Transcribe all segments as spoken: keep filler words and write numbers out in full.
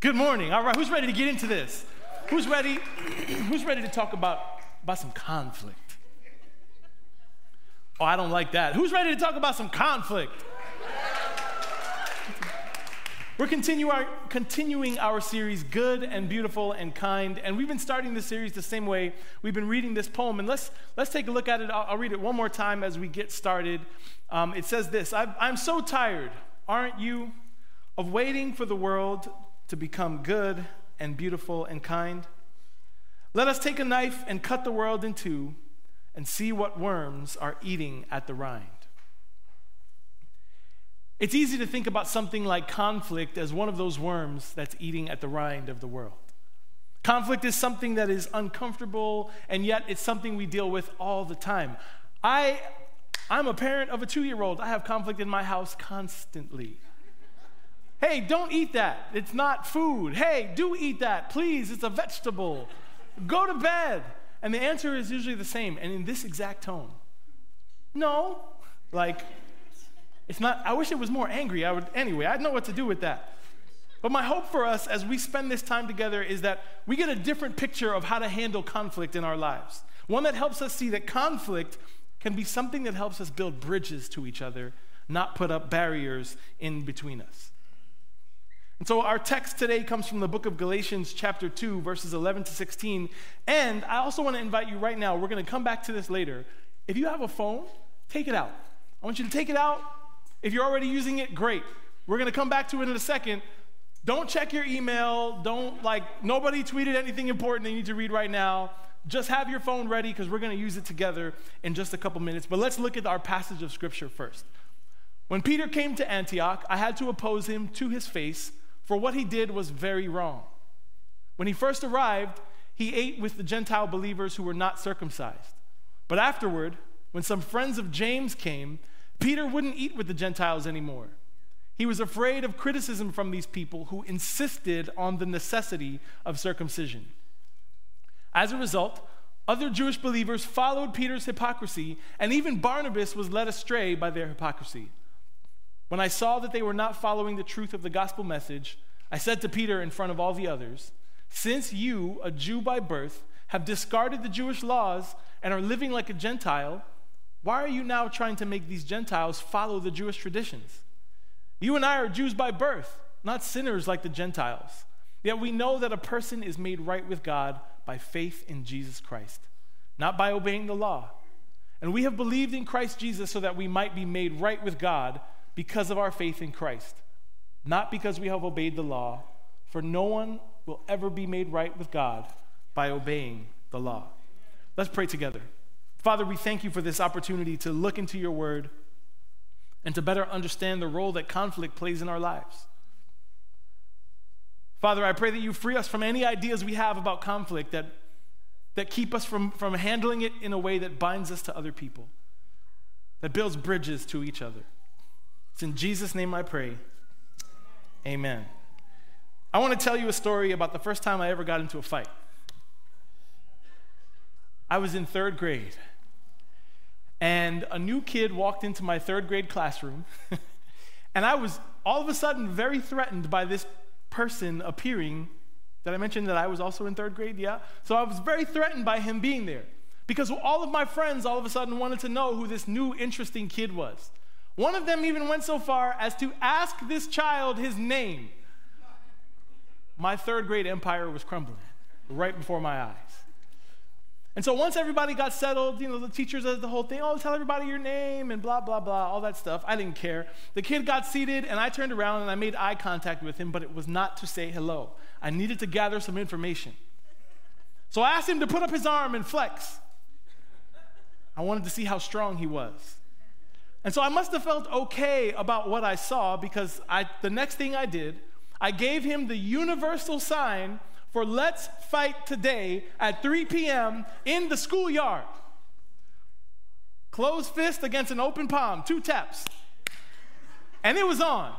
Good morning. All right, who's ready to get into this? Who's ready? Who's ready to talk about, about some conflict? Oh, I don't like that. Who's ready to talk about some conflict? We're continue our, continuing our series, Good and Beautiful and Kind, and we've been starting this series the same way. We've been reading this poem, and let's, let's take a look at it. I'll, I'll read it one more time as we get started. Um, it says this, I've, I'm so tired, aren't you, of waiting for the world to become good and beautiful and kind? Let us take a knife and cut the world in two, and see what worms are eating at the rind. It's easy to think about something like conflict as one of those worms that's eating at the rind of the world. Conflict is something that is uncomfortable, and yet it's something we deal with all the time. I, I'm a parent of a two-year-old. I have conflict in my house constantly. Hey, don't eat that. It's not food. Hey, do eat that. Please, it's a vegetable. Go to bed. And the answer is usually the same, and in this exact tone. No. Like, it's not, I wish it was more angry. I would, anyway, I'd know what to do with that. But my hope for us as we spend this time together is that we get a different picture of how to handle conflict in our lives. One that helps us see that conflict can be something that helps us build bridges to each other, not put up barriers in between us. And so our text today comes from the book of Galatians chapter two, verses eleven to sixteen. And I also want to invite you right now, we're going to come back to this later. If you have a phone, take it out. I want you to take it out. If you're already using it, great. We're going to come back to it in a second. Don't check your email. Don't, like, nobody tweeted anything important they need to read right now. Just have your phone ready because we're going to use it together in just a couple minutes. But let's look at our passage of Scripture first. When Peter came to Antioch, I had to oppose him to his face, for what he did was very wrong. When he first arrived, he ate with the Gentile believers who were not circumcised. But afterward, when some friends of James came, Peter wouldn't eat with the Gentiles anymore. He was afraid of criticism from these people who insisted on the necessity of circumcision. As a result, other Jewish believers followed Peter's hypocrisy, and even Barnabas was led astray by their hypocrisy. When I saw that they were not following the truth of the gospel message, I said to Peter in front of all the others, "Since you, a Jew by birth, have discarded the Jewish laws and are living like a Gentile, why are you now trying to make these Gentiles follow the Jewish traditions? You and I are Jews by birth, not sinners like the Gentiles. Yet we know that a person is made right with God by faith in Jesus Christ, not by obeying the law. And we have believed in Christ Jesus so that we might be made right with God because of our faith in Christ, not because we have obeyed the law, for no one will ever be made right with God by obeying the law." Let's pray together. Father, we thank you for this opportunity to look into your word and to better understand the role that conflict plays in our lives. Father, I pray that you free us from any ideas we have about conflict that, that keep us from, from handling it in a way that binds us to other people, that builds bridges to each other. It's in Jesus' name I pray. Amen. I want to tell you a story about the first time I ever got into a fight. I was in third grade, and a new kid walked into my third grade classroom, and I was all of a sudden very threatened by this person appearing. Did I mention that I was also in third grade? Yeah. So I was very threatened by him being there, because all of my friends all of a sudden wanted to know who this new interesting kid was. One of them even went so far as to ask this child his name. My third grade empire was crumbling right before my eyes. And so once everybody got settled, you know, the teachers did the whole thing, "Oh, tell everybody your name," and blah, blah, blah, all that stuff. I didn't care. The kid got seated, and I turned around, and I made eye contact with him, but it was not to say hello. I needed to gather some information. So I asked him to put up his arm and flex. I wanted to see how strong he was. And so I must have felt okay about what I saw, because I, the next thing I did, I gave him the universal sign for "Let's fight today" at three p.m. in the schoolyard. Closed fist against an open palm, two taps. And it was on.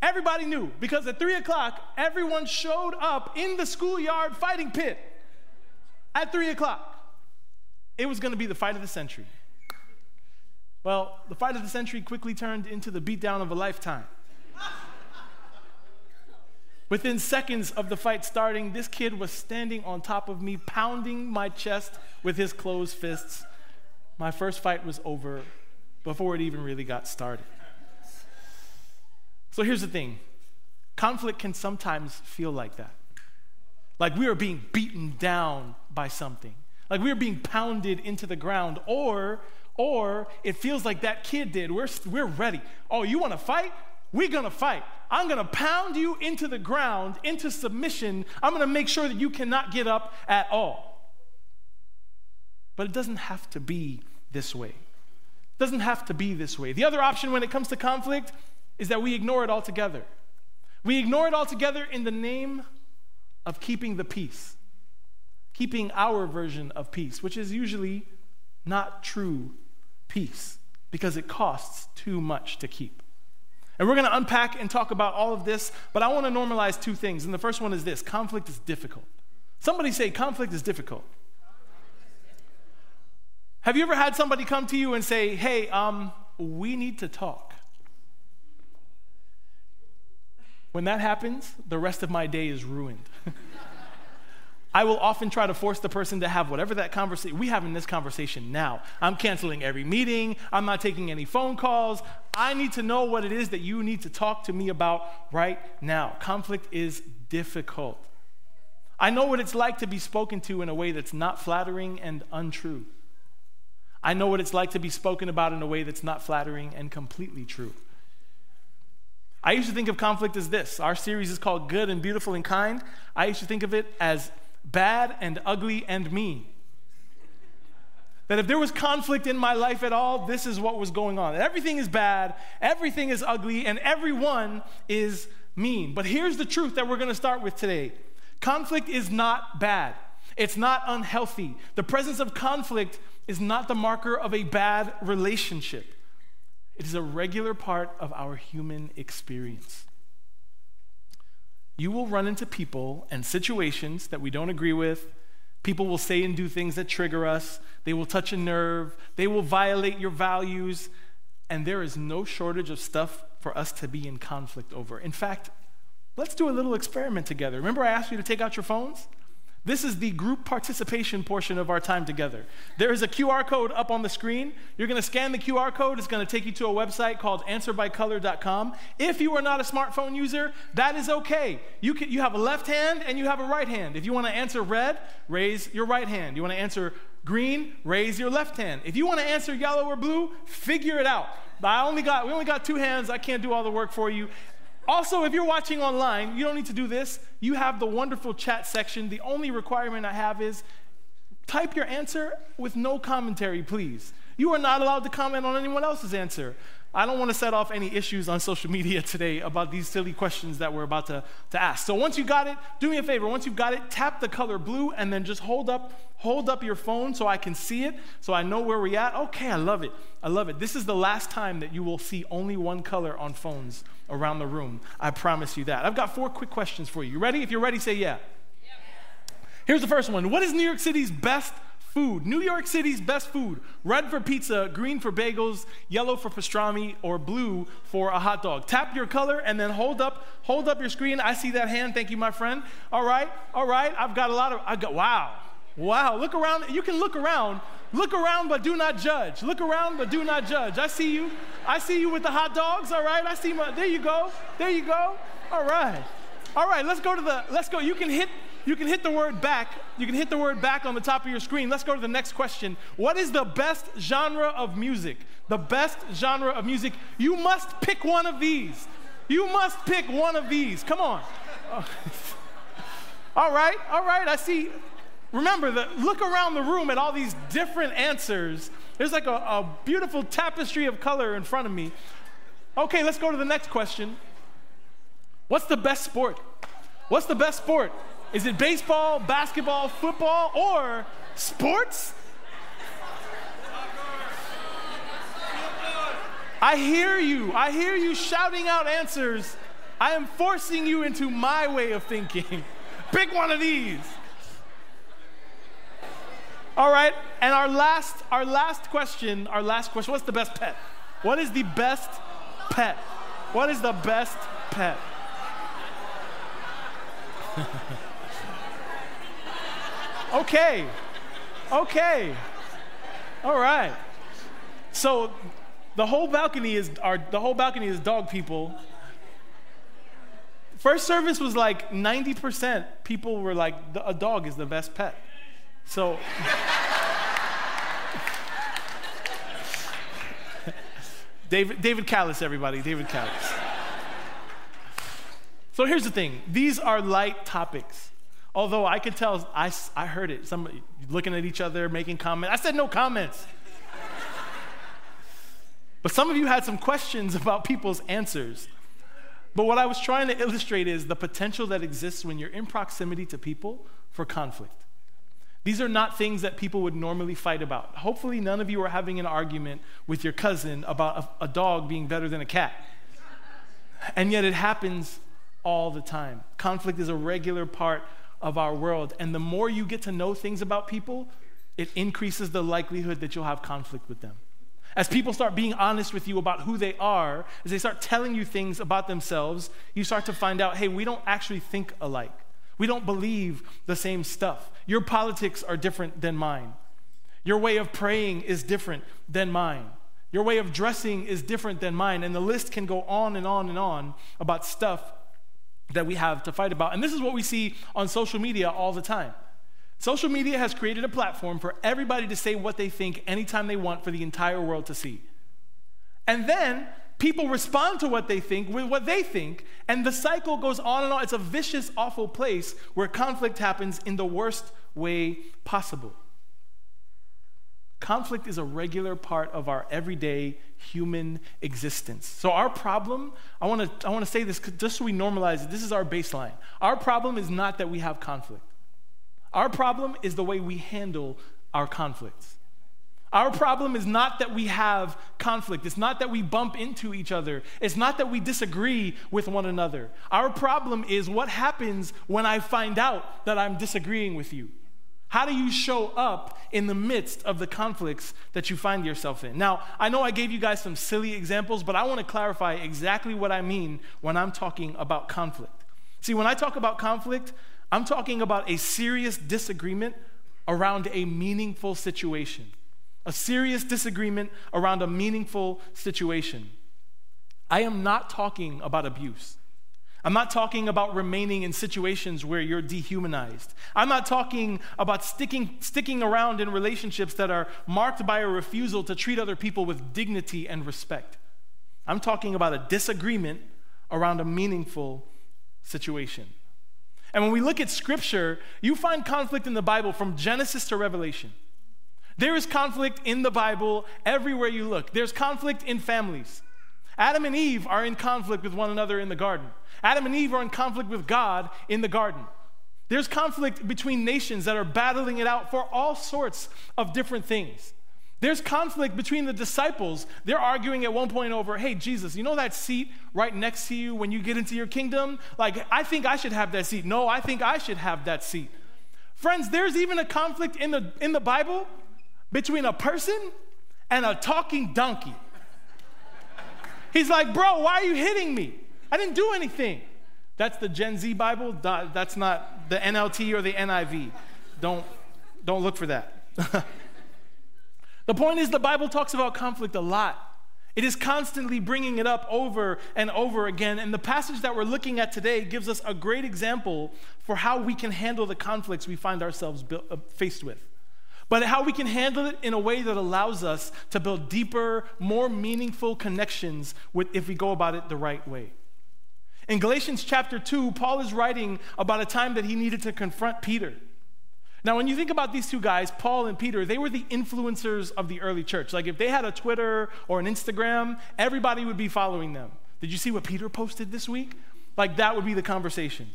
Everybody knew, because at three o'clock, everyone showed up in the schoolyard fighting pit at three o'clock. It was going to be the fight of the century. Well, the fight of the century quickly turned into the beatdown of a lifetime. Within seconds of the fight starting, this kid was standing on top of me, pounding my chest with his closed fists. My first fight was over before it even really got started. So here's the thing. Conflict can sometimes feel like that. Like we are being beaten down by something. Like we are being pounded into the ground, or or it feels like that kid did. We're, we're ready. Oh, you want to fight? We're going to fight. I'm going to pound you into the ground, into submission. I'm going to make sure that you cannot get up at all. But it doesn't have to be this way. It doesn't have to be this way. The other option when it comes to conflict is that we ignore it altogether. We ignore it altogether in the name of keeping the peace, keeping our version of peace, which is usually not true peace because it costs too much to keep. And we're going to unpack and talk about all of this, but I want to normalize two things. And the first one is this: conflict is difficult. Somebody say, conflict is difficult. Have you ever had somebody come to you and say, hey, um, we need to talk? When that happens, the rest of my day is ruined. I will often try to force the person to have whatever that conversation, we're having this conversation now. I'm canceling every meeting. I'm not taking any phone calls. I need to know what it is that you need to talk to me about right now. Conflict is difficult. I know what it's like to be spoken to in a way that's not flattering and untrue. I know what it's like to be spoken about in a way that's not flattering and completely true. I used to think of conflict as this. Our series is called Good and Beautiful and Kind. I used to think of it as bad and ugly and mean. That if there was conflict in my life at all, this is what was going on. Everything is bad, everything is ugly, and everyone is mean. But here's the truth that we're going to start with today. Conflict is not bad. It's not unhealthy. The presence of conflict is not the marker of a bad relationship. It is a regular part of our human experience. You will run into people and situations that we don't agree with. People will say and do things that trigger us. They will touch a nerve. They will violate your values. And there is no shortage of stuff for us to be in conflict over. In fact, let's do a little experiment together. Remember I asked you to take out your phones? This is the group participation portion of our time together. There is a Q R code up on the screen. You're going to scan the Q R code. It's going to take you to a website called answer by color dot com. If you are not a smartphone user, that is okay. You can, you have a left hand and you have a right hand. If you want to answer red, raise your right hand. You want to answer green, raise your left hand. If you want to answer yellow or blue, figure it out. I only got, we only got two hands. I can't do all the work for you. Also, if you're watching online, you don't need to do this. You have the wonderful chat section. The only requirement I have is type your answer with no commentary, please. You are not allowed to comment on anyone else's answer. I don't want to set off any issues on social media today about these silly questions that we're about to, to ask. So once you got it, do me a favor. Once you've got it, tap the color blue and then just hold up, hold up your phone so I can see it, so I know where we're at. Okay, I love it. I love it. This is the last time that you will see only one color on phones around the room. I promise you that. I've got four quick questions for you. You ready? If you're ready, say yeah. yeah. Here's the first one. What is New York City's best food? New York City's best food. Red for pizza, green for bagels, yellow for pastrami, or blue for a hot dog. Tap your color and then hold up, hold up your screen. I see that hand. Thank you, my friend. All right, all right. I've got a lot of, I got, wow, wow. Look around. You can look around. Look around, but do not judge. Look around, but do not judge. I see you. I see you with the hot dogs. All right. I see my, there you go. There you go. All right. All right. Let's go to the, let's go. You can hit. You can hit the word back. You can hit the word back on the top of your screen. Let's go to the next question. What is the best genre of music? The best genre of music. You must pick one of these. You must pick one of these. Come on. Oh. All right, all right, I see. Remember, the, look around the room at all these different answers. There's like a, a beautiful tapestry of color in front of me. Okay, let's go to the next question. What's the best sport? What's the best sport? Is it baseball, basketball, football, or sports? I hear you. I hear you shouting out answers. I am forcing you into my way of thinking. Pick one of these. All right. And our last, our last question, our last question, what's the best pet? What is the best pet? What is the best pet? Okay. Okay. All right. So the whole balcony is our the whole balcony is dog people. First service was like ninety percent people were like, a dog is the best pet. So David David Callis, everybody, David Callis. So here's the thing. These are light topics. Although I could tell, I, I heard it. Somebody looking at each other, making comments. I said no comments. But some of you had some questions about people's answers. But what I was trying to illustrate is the potential that exists when you're in proximity to people for conflict. These are not things that people would normally fight about. Hopefully none of you are having an argument with your cousin about a, a dog being better than a cat. And yet it happens all the time. Conflict is a regular part of our world. And the more you get to know things about people, it increases the likelihood that you'll have conflict with them. As people start being honest with you about who they are, as they start telling you things about themselves, you start to find out, hey, we don't actually think alike. We don't believe the same stuff. Your politics are different than mine. Your way of praying is different than mine. Your way of dressing is different than mine. And the list can go on and on and on about stuff that we have to fight about. And this is what we see on social media all the time. Social media has created a platform for everybody to say what they think anytime they want for the entire world to see. And then people respond to what they think with what they think, and the cycle goes on and on. It's a vicious, awful place where conflict happens in the worst way possible. Conflict is a regular part of our everyday human existence. So our problem, I want to I want to say this just so we normalize it, this is our baseline. Our problem is not that we have conflict. Our problem is the way we handle our conflicts. Our problem is not that we have conflict. It's not that we bump into each other. It's not that we disagree with one another. Our problem is what happens when I find out that I'm disagreeing with you. How do you show up in the midst of the conflicts that you find yourself in? Now, I know I gave you guys some silly examples, but I want to clarify exactly what I mean when I'm talking about conflict. See, when I talk about conflict, I'm talking about a serious disagreement around a meaningful situation. A serious disagreement around a meaningful situation. I am not talking about abuse. I'm not talking about remaining in situations where you're dehumanized. I'm not talking about sticking, sticking around in relationships that are marked by a refusal to treat other people with dignity and respect. I'm talking about a disagreement around a meaningful situation. And when we look at Scripture, you find conflict in the Bible from Genesis to Revelation. There is conflict in the Bible everywhere you look. There's conflict in families. Adam and Eve are in conflict with one another in the garden. Adam and Eve are in conflict with God in the garden. There's conflict between nations that are battling it out for all sorts of different things. There's conflict between the disciples. They're arguing at one point over, hey, Jesus, you know that seat right next to you when you get into your kingdom? Like, I think I should have that seat. No, I think I should have that seat. Friends, there's even a conflict in the, in the Bible between a person and a talking donkey. He's like, bro, why are you hitting me? I didn't do anything. That's the Gen Z Bible. That's not the N L T or the N I V. Don't, don't look for that. The point is, the Bible talks about conflict a lot. It is constantly bringing it up over and over again. And the passage that we're looking at today gives us a great example for how we can handle the conflicts we find ourselves faced with. But how we can handle it in a way that allows us to build deeper, more meaningful connections with if we go about it the right way. In Galatians chapter two, Paul is writing about a time that he needed to confront Peter. Now, when you think about these two guys, Paul and Peter, they were the influencers of the early church. Like, if they had a Twitter or an Instagram, everybody would be following them. Did you see what Peter posted this week? Like, that would be the conversation.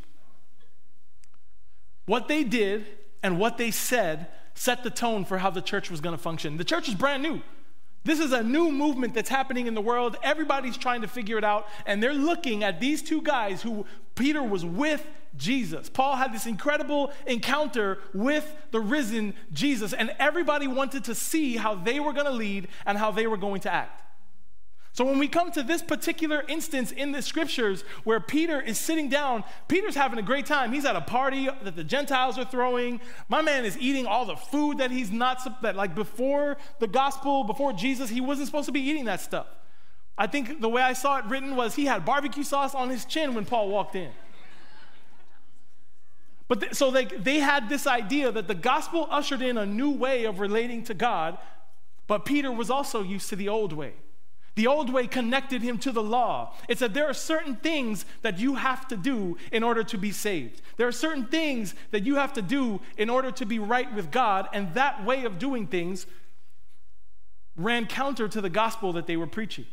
What they did and what they said set the tone for how the church was going to function. The church is brand new. This is a new movement that's happening in the world. Everybody's trying to figure it out, and they're looking at these two guys who Peter was with Jesus. Paul had this incredible encounter with the risen Jesus, and everybody wanted to see how they were going to lead and how they were going to act. So when we come to this particular instance in the scriptures where Peter is sitting down, Peter's having a great time. He's at a party that the Gentiles are throwing. My man is eating all the food that he's not, that like before the gospel, before Jesus, he wasn't supposed to be eating that stuff. I think the way I saw it written was he had barbecue sauce on his chin when Paul walked in. But th- so like they had this idea that the gospel ushered in a new way of relating to God, but Peter was also used to the old way. The old way connected him to the law. It said there are certain things that you have to do in order to be saved. There are certain things that you have to do in order to be right with God, and that way of doing things ran counter to the gospel that they were preaching.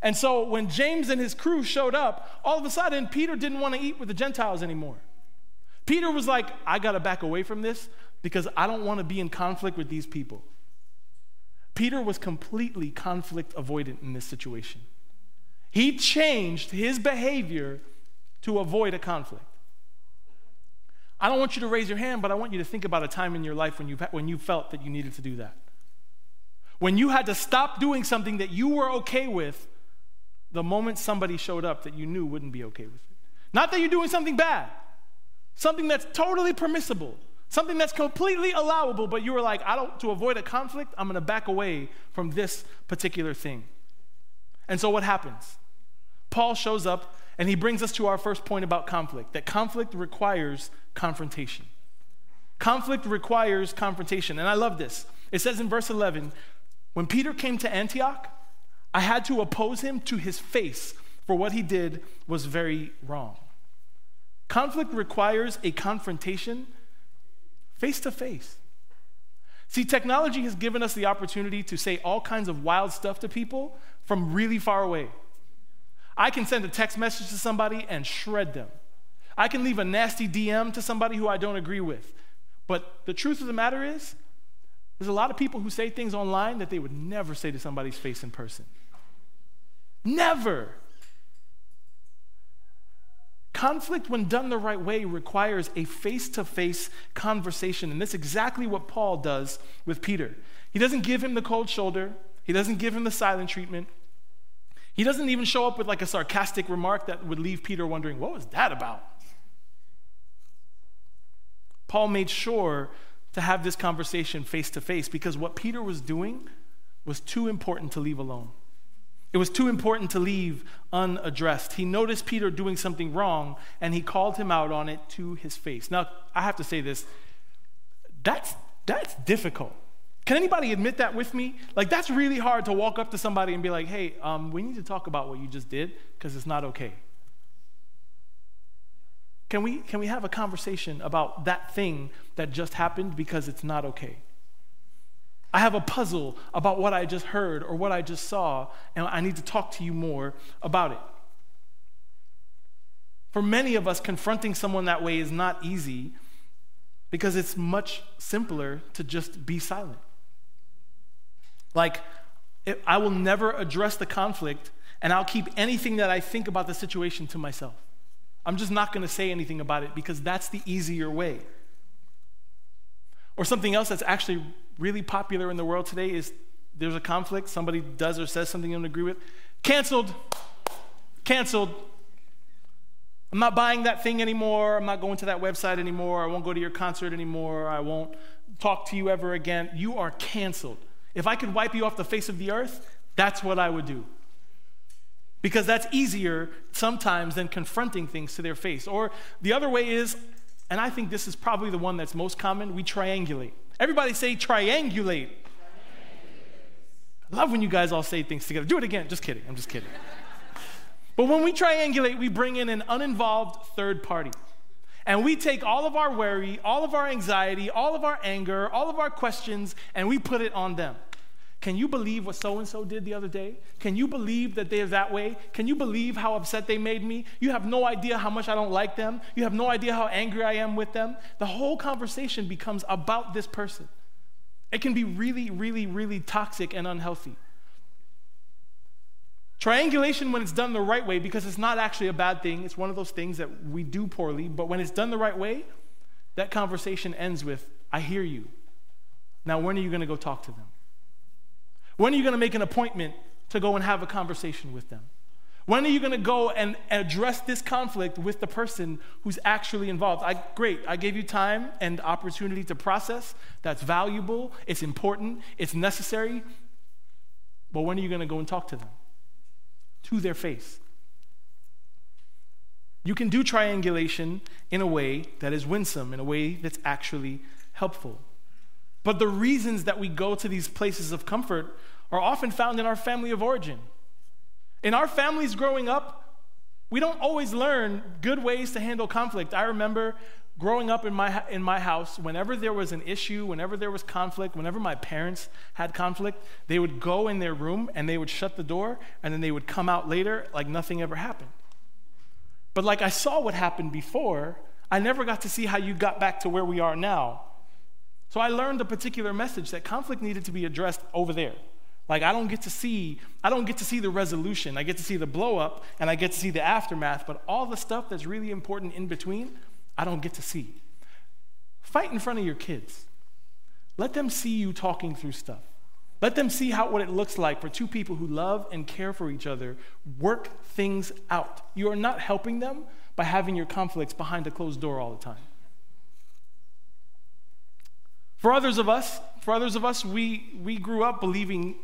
And so when James and his crew showed up, all of a sudden Peter didn't want to eat with the Gentiles anymore. Peter was like, I got to back away from this because I don't want to be in conflict with these people. Peter was completely conflict avoidant in this situation. He changed his behavior to avoid a conflict. I don't want you to raise your hand, but I want you to think about a time in your life when you when you felt that you needed to do that. When you had to stop doing something that you were okay with the moment somebody showed up that you knew wouldn't be okay with it. Not that you're doing something bad. Something that's totally permissible, something that's completely allowable, but you were like, I don't, to avoid a conflict, I'm gonna back away from this particular thing. And so what happens? Paul shows up and he brings us to our first point about conflict, that conflict requires confrontation. Conflict requires confrontation, and I love this. It says in verse eleven, when Peter came to Antioch, I had to oppose him to his face, for what he did was very wrong. Conflict requires a confrontation face to face. See, technology has given us the opportunity to say all kinds of wild stuff to people from really far away. I can send a text message to somebody and shred them. I can leave a nasty D M to somebody who I don't agree with. But the truth of the matter is, there's a lot of people who say things online that they would never say to somebody's face in person. Never. Conflict, when done the right way, requires a face-to-face conversation, and that's exactly what Paul does with Peter. He doesn't give him the cold shoulder. He doesn't give him the silent treatment. He doesn't even show up with like a sarcastic remark that would leave Peter wondering, what was that about? Paul made sure to have this conversation face-to-face because what Peter was doing was too important to leave alone. It was too important to leave unaddressed. He noticed Peter doing something wrong, and he called him out on it to his face. Now, I have to say this. That's, that's difficult. Can anybody admit that with me? Like, that's really hard to walk up to somebody and be like, hey, um, we need to talk about what you just did because it's not okay. Can we, can we have a conversation about that thing that just happened because it's not okay? I have a puzzle about what I just heard or what I just saw, and I need to talk to you more about it. For many of us, confronting someone that way is not easy because it's much simpler to just be silent. Like, it, I will never address the conflict, and I'll keep anything that I think about the situation to myself. I'm just not going to say anything about it because that's the easier way. Or something else that's actually really popular in the world today is there's a conflict, somebody does or says something you don't agree with, canceled, canceled. I'm not buying that thing anymore, I'm not going to that website anymore, I won't go to your concert anymore, I won't talk to you ever again. You are canceled. If I could wipe you off the face of the earth, that's what I would do. Because that's easier sometimes than confronting things to their face. Or the other way is, and I think this is probably the one that's most common, we triangulate. Everybody say triangulate. triangulate. I love when you guys all say things together. Do it again. Just kidding. I'm just kidding. But when we triangulate, we bring in an uninvolved third party. And we take all of our worry, all of our anxiety, all of our anger, all of our questions, and we put it on them. Can you believe what so-and-so did the other day? Can you believe that they're that way? Can you believe how upset they made me? You have no idea how much I don't like them. You have no idea how angry I am with them. The whole conversation becomes about this person. It can be really, really, really toxic and unhealthy. Triangulation, when it's done the right way, because it's not actually a bad thing, it's one of those things that we do poorly, but when it's done the right way, that conversation ends with, I hear you. Now, when are you going to go talk to them? When are you going to make an appointment to go and have a conversation with them? When are you going to go and address this conflict with the person who's actually involved? I, great, I gave you time and opportunity to process. That's valuable. It's important. It's necessary. But when are you going to go and talk to them? To their face. You can do triangulation in a way that is winsome, in a way that's actually helpful. But the reasons that we go to these places of comfort are often found in our family of origin. In our families growing up, we don't always learn good ways to handle conflict. I remember growing up in my, in my house, whenever there was an issue, whenever there was conflict, whenever my parents had conflict, they would go in their room and they would shut the door and then they would come out later like nothing ever happened. But like I saw what happened before, I never got to see how you got back to where we are now. So I learned a particular message that conflict needed to be addressed over there. Like, I don't get to see, I don't get to see the resolution. I get to see the blow up and I get to see the aftermath, but all the stuff that's really important in between, I don't get to see. Fight in front of your kids. Let them see you talking through stuff. Let them see how what it looks like for two people who love and care for each other, work things out. You are not helping them by having your conflicts behind a closed door all the time. For others of us, for others of us, we we grew up believing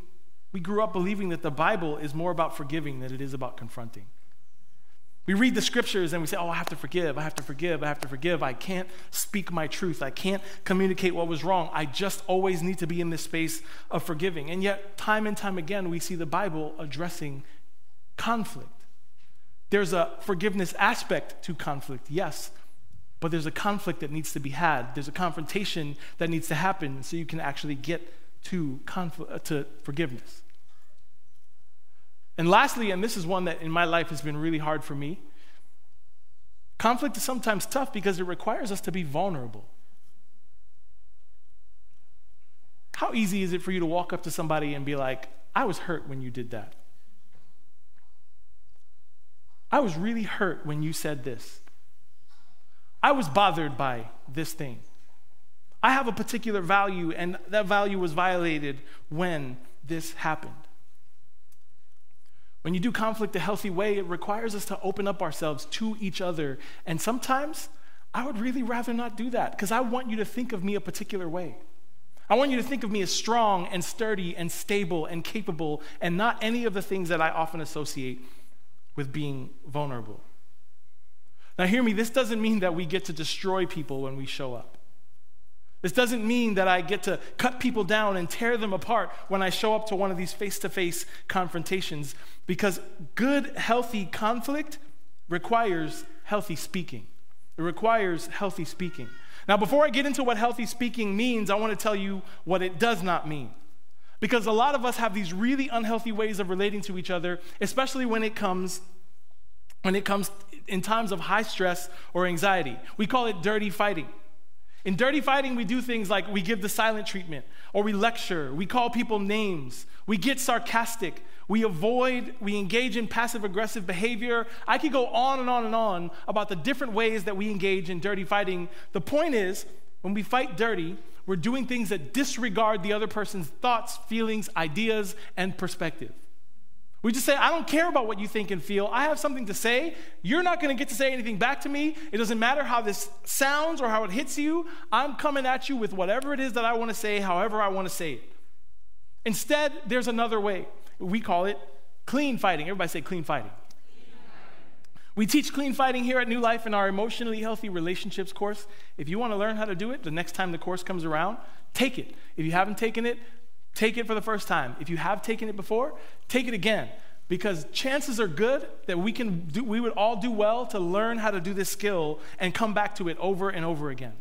We grew up believing that the Bible is more about forgiving than it is about confronting. We read the scriptures and we say, oh, I have to forgive, I have to forgive, I have to forgive. I can't speak my truth. I can't communicate what was wrong. I just always need to be in this space of forgiving. And yet, time and time again, we see the Bible addressing conflict. There's a forgiveness aspect to conflict, yes, but there's a conflict that needs to be had. There's a confrontation that needs to happen so you can actually get to conflict, to forgiveness. And lastly, and this is one that in my life has been really hard for me, conflict is sometimes tough because it requires us to be vulnerable. How easy is it for you to walk up to somebody and be like, I was hurt when you did that. I was really hurt when you said this. I was bothered by this thing. I have a particular value, and that value was violated when this happened. When you do conflict a healthy way, it requires us to open up ourselves to each other. And sometimes I would really rather not do that because I want you to think of me a particular way. I want you to think of me as strong and sturdy and stable and capable and not any of the things that I often associate with being vulnerable. Now hear me, this doesn't mean that we get to destroy people when we show up. This doesn't mean that I get to cut people down and tear them apart when I show up to one of these face-to-face confrontations, because good, healthy conflict requires healthy speaking. It requires healthy speaking. Now, before I get into what healthy speaking means, I want to tell you what it does not mean. Because a lot of us have these really unhealthy ways of relating to each other, especially when it comes when it comes in times of high stress or anxiety. We call it dirty fighting. In dirty fighting, we do things like we give the silent treatment, or we lecture, we call people names, we get sarcastic, we avoid, we engage in passive-aggressive behavior. I could go on and on and on about the different ways that we engage in dirty fighting. The point is, when we fight dirty, we're doing things that disregard the other person's thoughts, feelings, ideas, and perspective. We just say, I don't care about what you think and feel. I have something to say. You're not going to get to say anything back to me. It doesn't matter how this sounds or how it hits you. I'm coming at you with whatever it is that I want to say, however I want to say it. Instead, there's another way. We call it clean fighting. Everybody say clean fighting. Clean fighting. We teach clean fighting here at New Life in our Emotionally Healthy Relationships course. If you want to learn how to do it, the next time the course comes around, take it. If you haven't taken it, take it for the first time. If you have taken it before, take it again, because chances are good that we can do, we would all do well to learn how to do this skill and come back to it over and over again.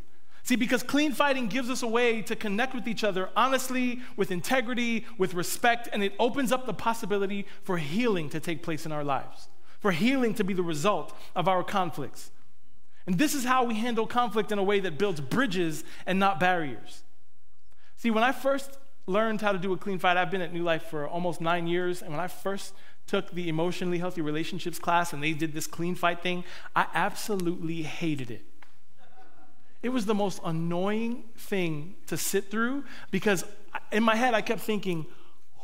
See, because clean fighting gives us a way to connect with each other honestly, with integrity, with respect, and it opens up the possibility for healing to take place in our lives, for healing to be the result of our conflicts. And this is how we handle conflict in a way that builds bridges and not barriers. See, when I first learned how to do a clean fight. I've been at New Life for almost nine years, and when I first took the Emotionally Healthy Relationships class and they did this clean fight thing, I absolutely hated it. It was the most annoying thing to sit through because in my head I kept thinking,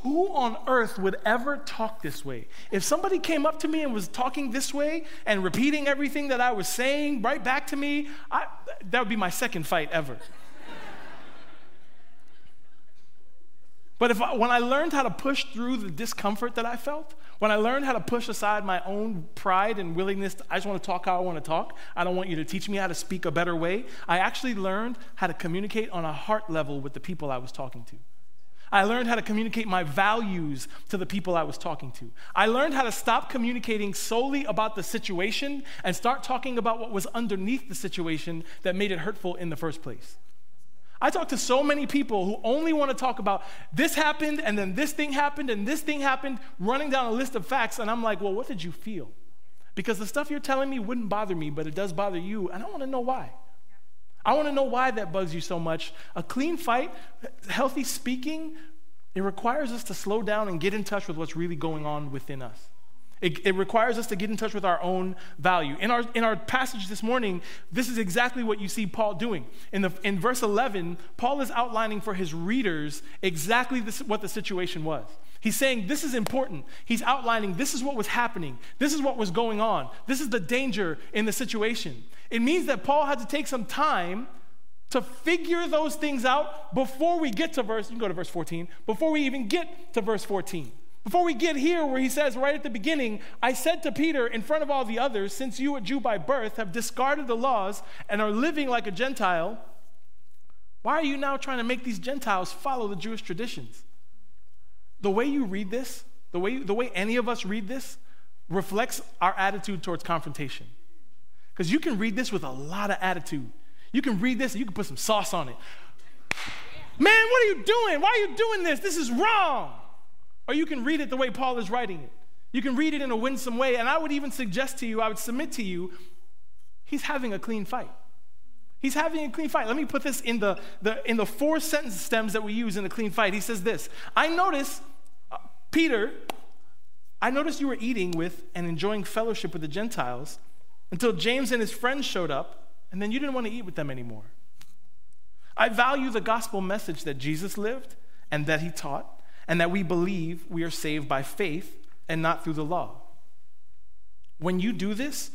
who on earth would ever talk this way? If somebody came up to me and was talking this way and repeating everything that I was saying right back to me, I, that would be my second fight ever. But if I, when I learned how to push through the discomfort that I felt, when I learned how to push aside my own pride and willingness to, I just want to talk how I want to talk, I don't want you to teach me how to speak a better way, I actually learned how to communicate on a heart level with the people I was talking to. I learned how to communicate my values to the people I was talking to. I learned how to stop communicating solely about the situation and start talking about what was underneath the situation that made it hurtful in the first place. I talk to so many people who only want to talk about this happened and then this thing happened and this thing happened, running down a list of facts, and I'm like, well, what did you feel? Because the stuff you're telling me wouldn't bother me, but it does bother you, and I want to know why. I want to know why that bugs you so much. A clean fight, healthy speaking, it requires us to slow down and get in touch with what's really going on within us. It, it requires us to get in touch with our own value. In our, in our passage this morning, this is exactly what you see Paul doing. In, the, in verse eleven, Paul is outlining for his readers exactly this, what the situation was. He's saying this is important. He's outlining this is what was happening. This is what was going on. This is the danger in the situation. It means that Paul had to take some time to figure those things out before we get to verse, you can go to verse fourteen, before we even get to verse fourteen. Before we get here where he says right at the beginning, I said to Peter in front of all the others, since you, a Jew by birth, have discarded the laws and are living like a Gentile, why are you now trying to make these Gentiles follow the Jewish traditions? The way you read this, the way, the way any of us read this, reflects our attitude towards confrontation. Because you can read this with a lot of attitude. You can read this and you can put some sauce on it. Man, what are you doing? Why are you doing this? This is wrong. Or you can read it the way Paul is writing it. You can read it in a winsome way, and I would even suggest to you, I would submit to you, he's having a clean fight. He's having a clean fight. Let me put this in the, the, in the four sentence stems that we use in a clean fight. He says this, I noticed, uh, Peter, I noticed you were eating with and enjoying fellowship with the Gentiles until James and his friends showed up, and then you didn't want to eat with them anymore. I value the gospel message that Jesus lived and that he taught, and that we believe we are saved by faith and not through the law. When you do this,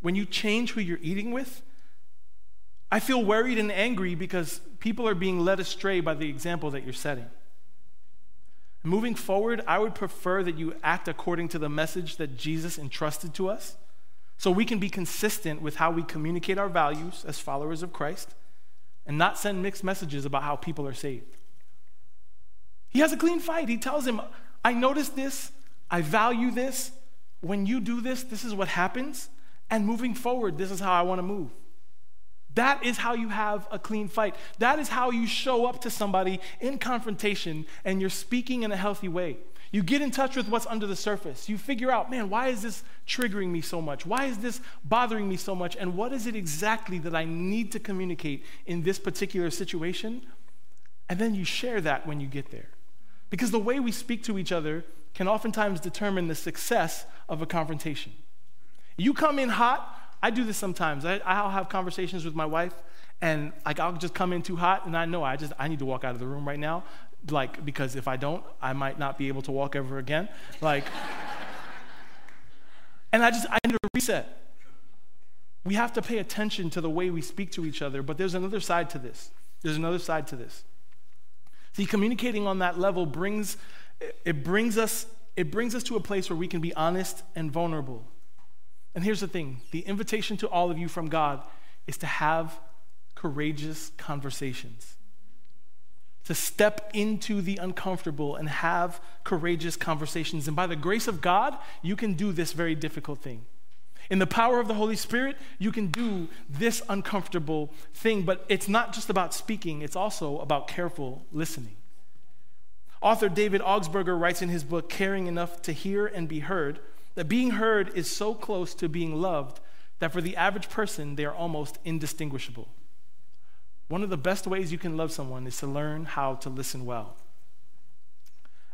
when you change who you're eating with, I feel worried and angry because people are being led astray by the example that you're setting. Moving forward, I would prefer that you act according to the message that Jesus entrusted to us, so we can be consistent with how we communicate our values as followers of Christ and not send mixed messages about how people are saved. He has a clean fight. He tells him, I noticed this, I value this. When you do this, this is what happens. And moving forward, this is how I want to move. That is how you have a clean fight. That is how you show up to somebody in confrontation and you're speaking in a healthy way. You get in touch with what's under the surface. You figure out, man, why is this triggering me so much? Why is this bothering me so much? And what is it exactly that I need to communicate in this particular situation? And then you share that when you get there. Because the way we speak to each other can oftentimes determine the success of a confrontation. You come in hot. I do this sometimes. I, I'll have conversations with my wife, and like I'll just come in too hot, and I know I just I need to walk out of the room right now, like because if I don't, I might not be able to walk ever again, like. And I just I need to reset. We have to pay attention to the way we speak to each other, but there's another side to this. There's another side to this. See, communicating on that level brings it brings us it brings us to a place where we can be honest and vulnerable. And here's the thing, the invitation to all of you from God is to have courageous conversations, to step into the uncomfortable and have courageous conversations. And by the grace of God, you can do this very difficult thing. In the power of the Holy Spirit, you can do this uncomfortable thing, but it's not just about speaking, it's also about careful listening. Author David Augsburger writes in his book, Caring Enough to Hear and Be Heard, that being heard is so close to being loved that for the average person, they are almost indistinguishable. One of the best ways you can love someone is to learn how to listen well.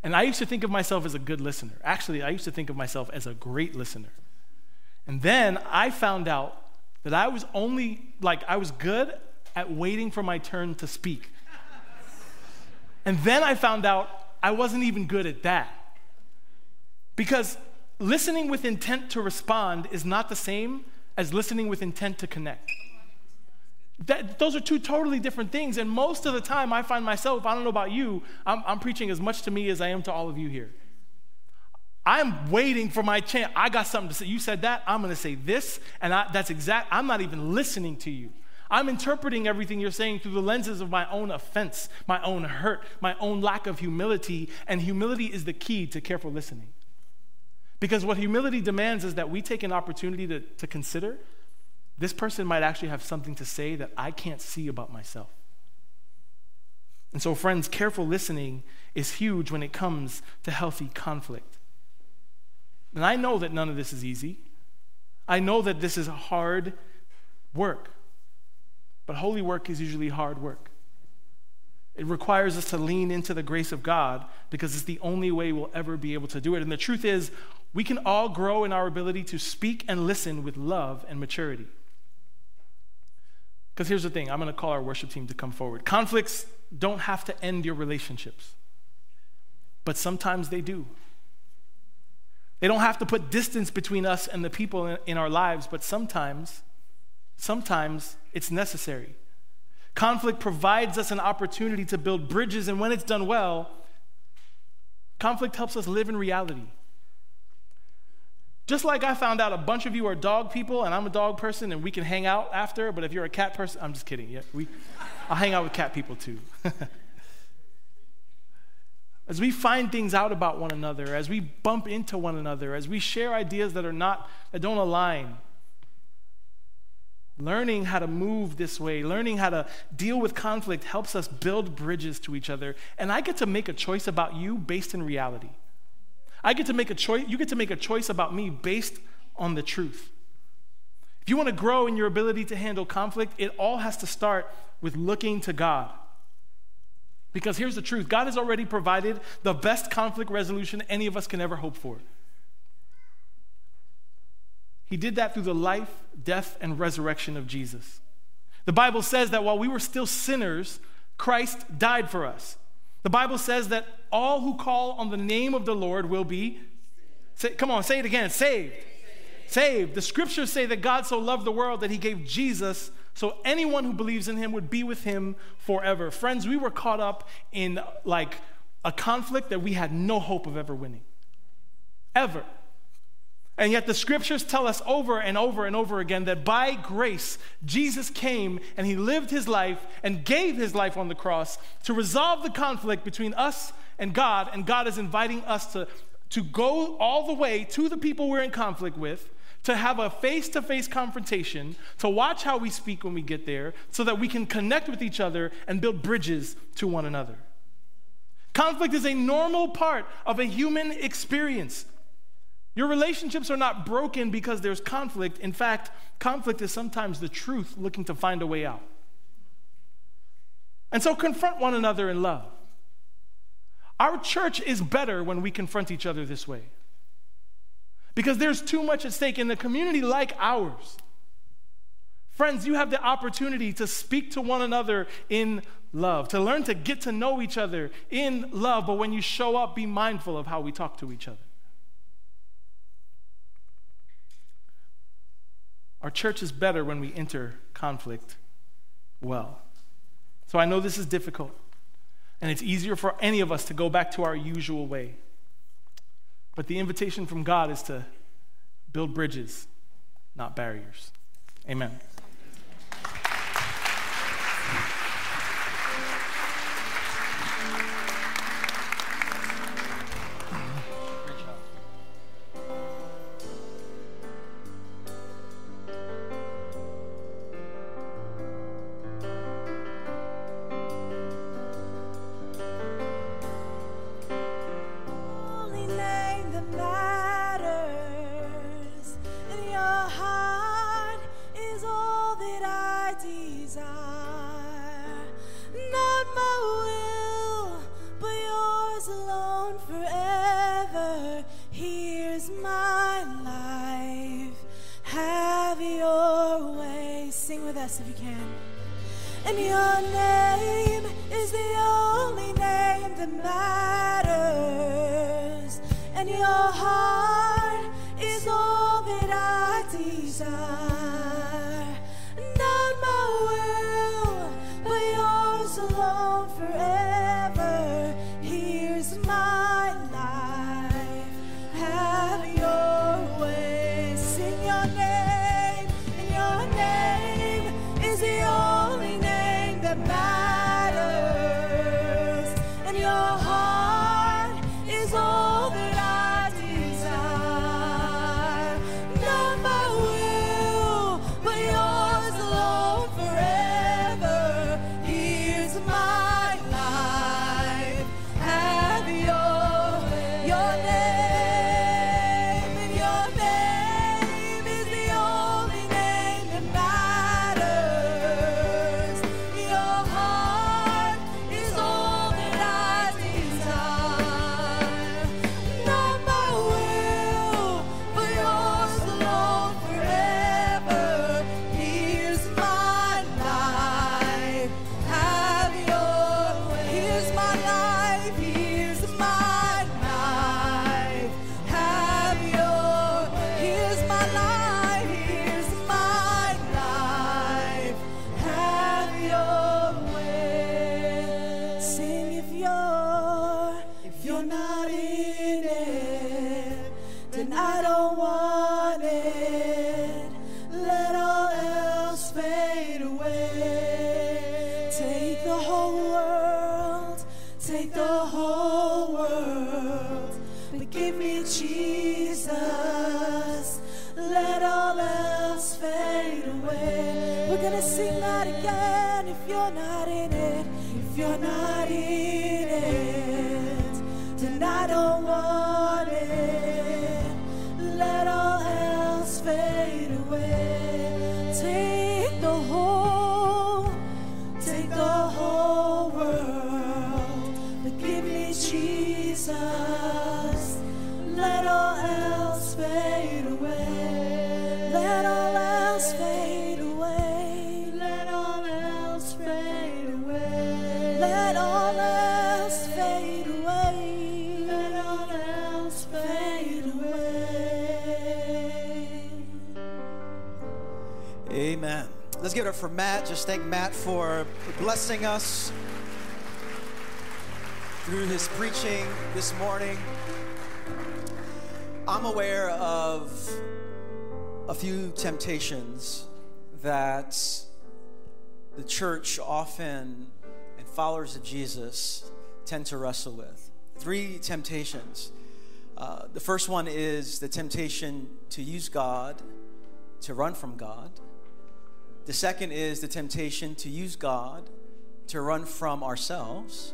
And I used to think of myself as a good listener. Actually, I used to think of myself as a great listener. And then I found out that I was only, like, I was good at waiting for my turn to speak. And then I found out I wasn't even good at that. Because listening with intent to respond is not the same as listening with intent to connect. That, those are two totally different things, and most of the time I find myself, I don't know about you, I'm, I'm preaching as much to me as I am to all of you here. I'm waiting for my chance. I got something to say. You said that, I'm going to say this, and I, that's exact. I'm not even listening to you. I'm interpreting everything you're saying through the lenses of my own offense, my own hurt, my own lack of humility, and humility is the key to careful listening. Because what humility demands is that we take an opportunity to, to consider, this person might actually have something to say that I can't see about myself. And so, friends, careful listening is huge when it comes to healthy conflict. And I know that none of this is easy. I know that this is hard work. But holy work is usually hard work. It requires us to lean into the grace of God because it's the only way we'll ever be able to do it. And the truth is, we can all grow in our ability to speak and listen with love and maturity. Because here's the thing, I'm going to call our worship team to come forward. Conflicts don't have to end your relationships, but sometimes they do. They don't have to put distance between us and the people in, in our lives, but sometimes, sometimes it's necessary. Conflict provides us an opportunity to build bridges, and when it's done well, conflict helps us live in reality. Just like I found out a bunch of you are dog people, and I'm a dog person, and we can hang out after, but if you're a cat person, I'm just kidding. Yeah, we, I'll hang out with cat people too. As we find things out about one another, as we bump into one another, as we share ideas that are not, that don't align, learning how to move this way, learning how to deal with conflict helps us build bridges to each other, and I get to make a choice about you based in reality. I get to make a choice, you get to make a choice about me based on the truth. If you want to grow in your ability to handle conflict, it all has to start with looking to God. Because here's the truth, God has already provided the best conflict resolution any of us can ever hope for. He did that through the life, death, and resurrection of Jesus. The Bible says that while we were still sinners, Christ died for us. The Bible says that all who call on the name of the Lord will be, say, come on, say it again, saved. Saved. Saved. The scriptures say that God so loved the world that he gave Jesus so anyone who believes in him would be with him forever. Friends, we were caught up in like a conflict that we had no hope of ever winning. Ever. And yet the scriptures tell us over and over and over again that by grace, Jesus came and he lived his life and gave his life on the cross to resolve the conflict between us and God. And God is inviting us to, to go all the way to the people we're in conflict with, to have a face-to-face confrontation, to watch how we speak when we get there so that we can connect with each other and build bridges to one another. Conflict is a normal part of a human experience. Your relationships are not broken because there's conflict. In fact, conflict is sometimes the truth looking to find a way out. And so confront one another in love. Our church is better when we confront each other this way. Because there's too much at stake in a community like ours. Friends, you have the opportunity to speak to one another in love, to learn to get to know each other in love, but when you show up, be mindful of how we talk to each other. Our church is better when we enter conflict well. So I know this is difficult, and it's easier for any of us to go back to our usual way. But the invitation from God is to build bridges, not barriers. Amen. And your name is the only name that matters. and your heart is all that I desire. Not my will, but yours alone forever. Here's my life. Have your way. Sing your name, and your name is the only name that matters. And your heart is all that I desire. Not my will, but yours alone forever. Here's my life. Have your way. Your name, and your name is the only name that matters. Your heart is all that I desire. Jesus, let all else fade away. We're gonna sing that again. If you're not in it, if you're not in it, then I don't want it. Let all else fade away. Take the whole, take the whole world, but give me Jesus. Let all else fade away. Let all else fade away. Let all else fade away. Let all else fade away. Let all else fade away. Amen. Let's give it up for Matt. Just thank Matt for blessing us through his preaching this morning. I'm aware of a few temptations that the church often and followers of Jesus tend to wrestle with. Three temptations. Uh, the first one is the temptation to use God, to run from God. The second is the temptation to use God, to run from ourselves.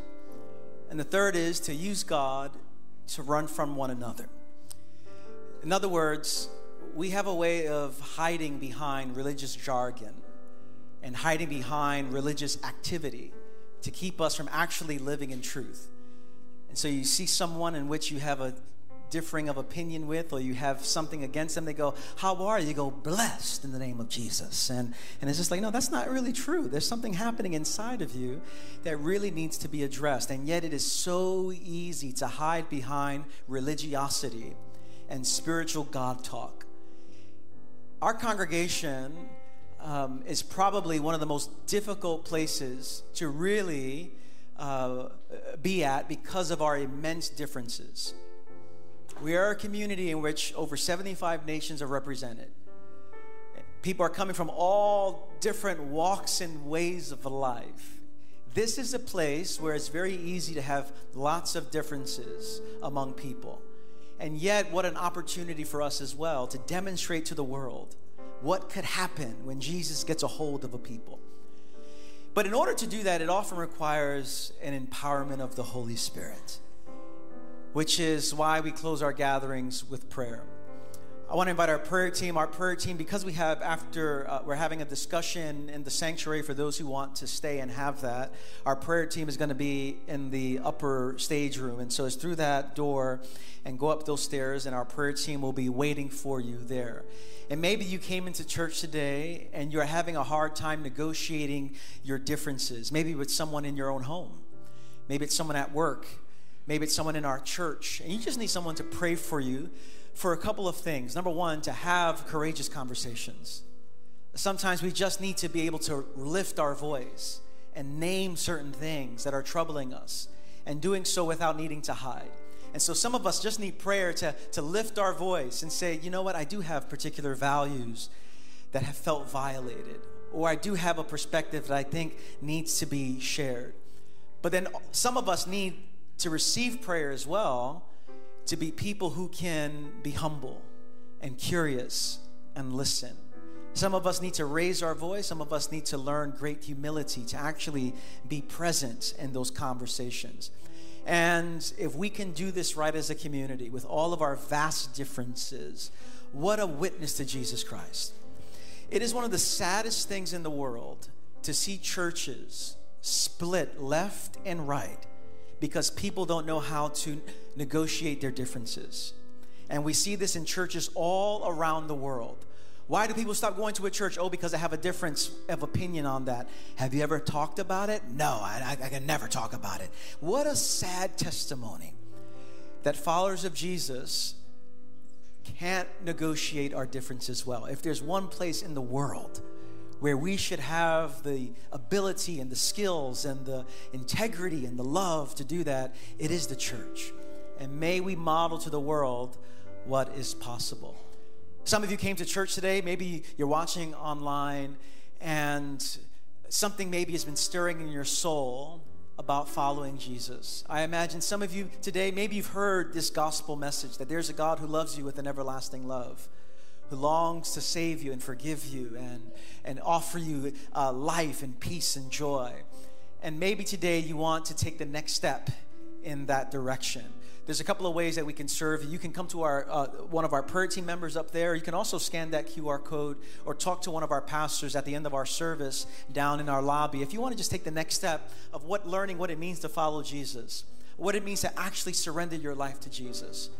And the third is to use God, to run from one another. In other words, we have a way of hiding behind religious jargon and hiding behind religious activity to keep us from actually living in truth. And so you see someone in which you have a differing of opinion with, or you have something against them, they go, how are you? You go, blessed in the name of Jesus. And, and it's just like, no, that's not really true. There's something happening inside of you that really needs to be addressed. And yet it is so easy to hide behind religiosity and spiritual God talk. Our congregation um, is probably one of the most difficult places to really uh, be at because of our immense differences. We are a community in which over seventy-five nations are represented. People are coming from all different walks and ways of life. This is a place where it's very easy to have lots of differences among people. And yet, what an opportunity for us as well to demonstrate to the world what could happen when Jesus gets a hold of a people. But in order to do that, it often requires an empowerment of the Holy Spirit, which is why we close our gatherings with prayer. I want to invite our prayer team. Our prayer team, because we have after, uh, we're having a discussion in the sanctuary for those who want to stay and have that. Our prayer team is going to be in the upper stage room. And so it's through that door and go up those stairs, and our prayer team will be waiting for you there. And maybe you came into church today and you're having a hard time negotiating your differences. Maybe with someone in your own home. Maybe it's someone at work. Maybe it's someone in our church, and you just need someone to pray for you for a couple of things. Number one, to have courageous conversations. Sometimes we just need to be able to lift our voice and name certain things that are troubling us, and doing so without needing to hide. And so some of us just need prayer to, to lift our voice and say, you know what, I do have particular values that have felt violated, or I do have a perspective that I think needs to be shared. But then some of us need to receive prayer as well, to be people who can be humble and curious and listen. Some of us need to raise our voice. Some of us need to learn great humility to actually be present in those conversations. And if we can do this right as a community with all of our vast differences, what a witness to Jesus Christ. It is one of the saddest things in the world to see churches split left and right because people don't know how to negotiate their differences. And we see this in churches all around the world. Why do people stop going to a church? Oh, because I have a difference of opinion on that. Have you ever talked about it? No, I, I can never talk about it. What a sad testimony that followers of Jesus can't negotiate our differences well. If there's one place in the world where we should have the ability and the skills and the integrity and the love to do that, it is the church. And may we model to the world what is possible. Some of you came to church today, maybe you're watching online, and something maybe has been stirring in your soul about following Jesus. I imagine some of you today, maybe you've heard this gospel message that there's a God who loves you with an everlasting love, who longs to save you and forgive you and, and offer you uh, life and peace and joy. And maybe today you want to take the next step in that direction. There's a couple of ways that we can serve you. You can come to our uh, one of our prayer team members up there. You can also scan that Q R code or talk to one of our pastors at the end of our service down in our lobby. If you want to just take the next step of what learning what it means to follow Jesus, what it means to actually surrender your life to Jesus.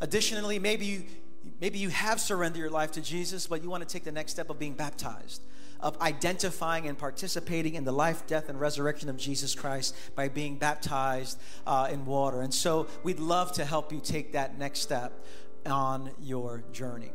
Additionally, maybe you, maybe you have surrendered your life to Jesus, but you want to take the next step of being baptized, of identifying and participating in the life, death, and resurrection of Jesus Christ by being baptized uh, in water. And so we'd love to help you take that next step on your journey.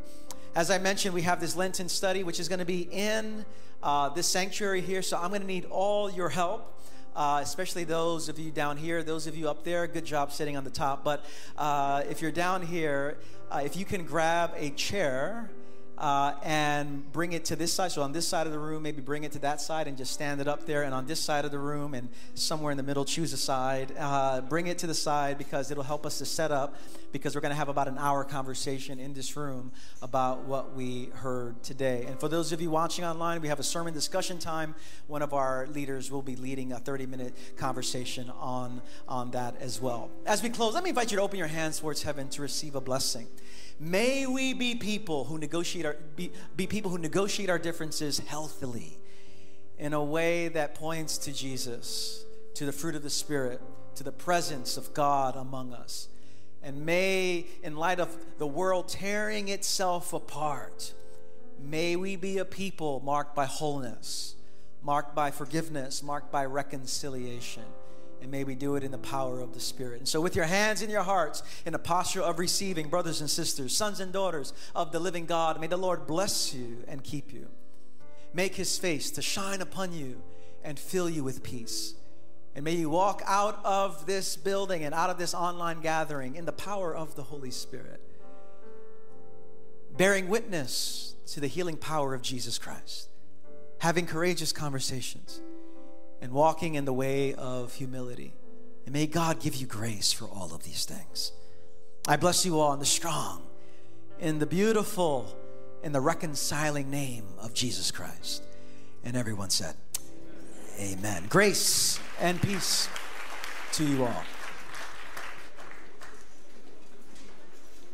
As I mentioned, we have this Lenten study, which is going to be in uh, this sanctuary here. So I'm going to need all your help. Uh, especially those of you down here, those of you up there, good job sitting on the top. But uh, if you're down here, uh, if you can grab a chair uh, and bring it to this side, so on this side of the room, maybe bring it to that side and just stand it up there. And on this side of the room and somewhere in the middle, choose a side. Uh, bring it to the side because it'll help us to set up, because we're going to have about an hour conversation in this room about what we heard today. And for those of you watching online, we have a sermon discussion time. One of our leaders will be leading a thirty-minute conversation on, on that as well. As we close, let me invite you to open your hands towards heaven to receive a blessing. May we be people who negotiate our, be, be people who negotiate our differences healthily in a way that points to Jesus, to the fruit of the Spirit, to the presence of God among us. And may, in light of the world tearing itself apart, may we be a people marked by wholeness, marked by forgiveness, marked by reconciliation. And may we do it in the power of the Spirit. And so with your hands in your hearts, in a posture of receiving, brothers and sisters, sons and daughters of the living God, may the Lord bless you and keep you. Make His face to shine upon you and fill you with peace. And may you walk out of this building and out of this online gathering in the power of the Holy Spirit, bearing witness to the healing power of Jesus Christ, having courageous conversations, and walking in the way of humility. And may God give you grace for all of these things. I bless you all in the strong, in the beautiful, in the reconciling name of Jesus Christ. And everyone said, Amen. Grace and peace to you all.